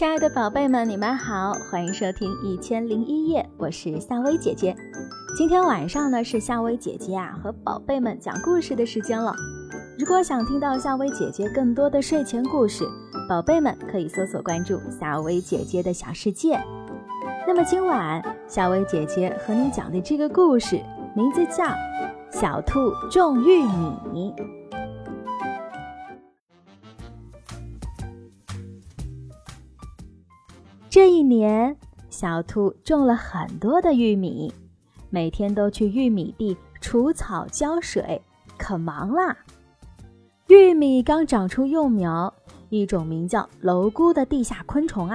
亲爱的宝贝们，你们好，欢迎收听1001夜，我是夏薇姐姐。今天晚上呢是夏薇姐姐和宝贝们讲故事的时间了。如果想听到夏薇姐姐更多的睡前故事，宝贝们可以搜索关注夏薇姐姐的小世界。那么今晚夏薇姐姐和你讲的这个故事名字叫《小兔种玉米》。这一年，小兔种了很多的玉米，每天都去玉米地除草浇水，可忙啦。玉米刚长出幼苗，一种名叫蝼蛄的地下昆虫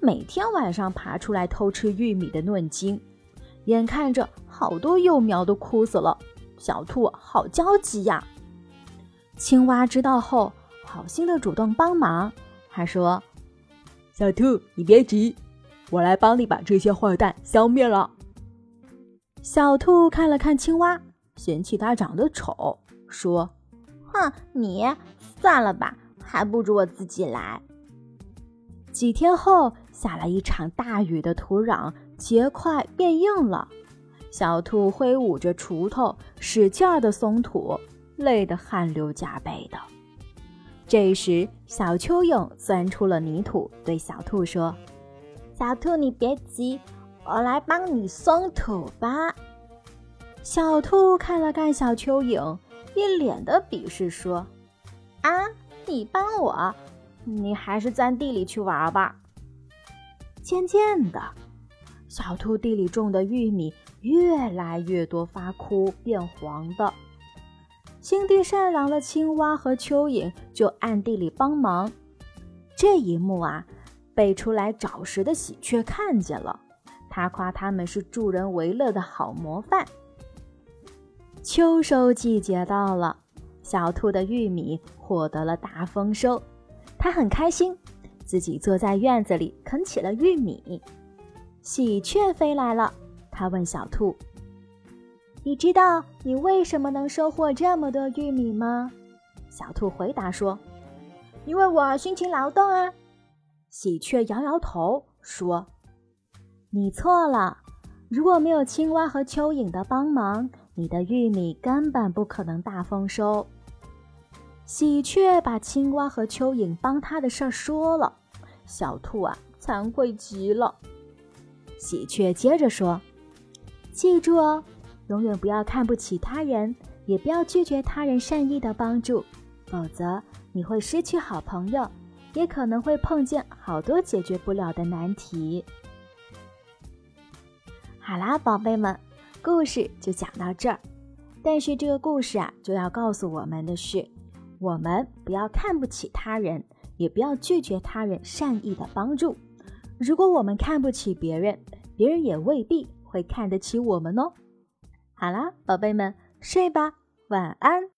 每天晚上爬出来偷吃玉米的嫩茎。眼看着好多幼苗都枯死了，小兔好焦急呀。青蛙知道后，好心的主动帮忙，他说：小兔，你别急，我来帮你把这些坏蛋消灭了。小兔看了看青蛙，嫌弃它长得丑，说：哼，你算了吧，还不如我自己来。几天后，下了一场大雨的土壤结块变硬了，小兔挥舞着锄头，使劲儿地松土，累得汗流浃背的。这时，小蚯蚓钻出了泥土，对小兔说：小兔，你别急，我来帮你松土吧。小兔看了看小蚯蚓，一脸的鄙视，说：你帮我？你还是钻地里去玩吧。渐渐的，小兔地里种的玉米越来越多发枯变黄的。心地善良的青蛙和蚯蚓就暗地里帮忙。这一幕被出来找食的喜鹊看见了，他夸他们是助人为乐的好模范。秋收季节到了，小兔的玉米获得了大丰收，他很开心，自己坐在院子里啃起了玉米。喜鹊飞来了，他问小兔：你知道你为什么能收获这么多玉米吗？小兔回答说：因为我辛勤劳动啊。喜鹊摇摇头说：你错了，如果没有青蛙和蚯蚓的帮忙，你的玉米根本不可能大丰收。喜鹊把青蛙和蚯蚓帮他的事儿说了，小兔惭愧极了。喜鹊接着说：记住哦，永远不要看不起他人，也不要拒绝他人善意的帮助，否则你会失去好朋友，也可能会碰见好多解决不了的难题。好啦，宝贝们，故事就讲到这儿。但是这个故事就要告诉我们的是，我们不要看不起他人，也不要拒绝他人善意的帮助。如果我们看不起别人，别人也未必会看得起我们哦。好啦，宝贝们，睡吧，晚安。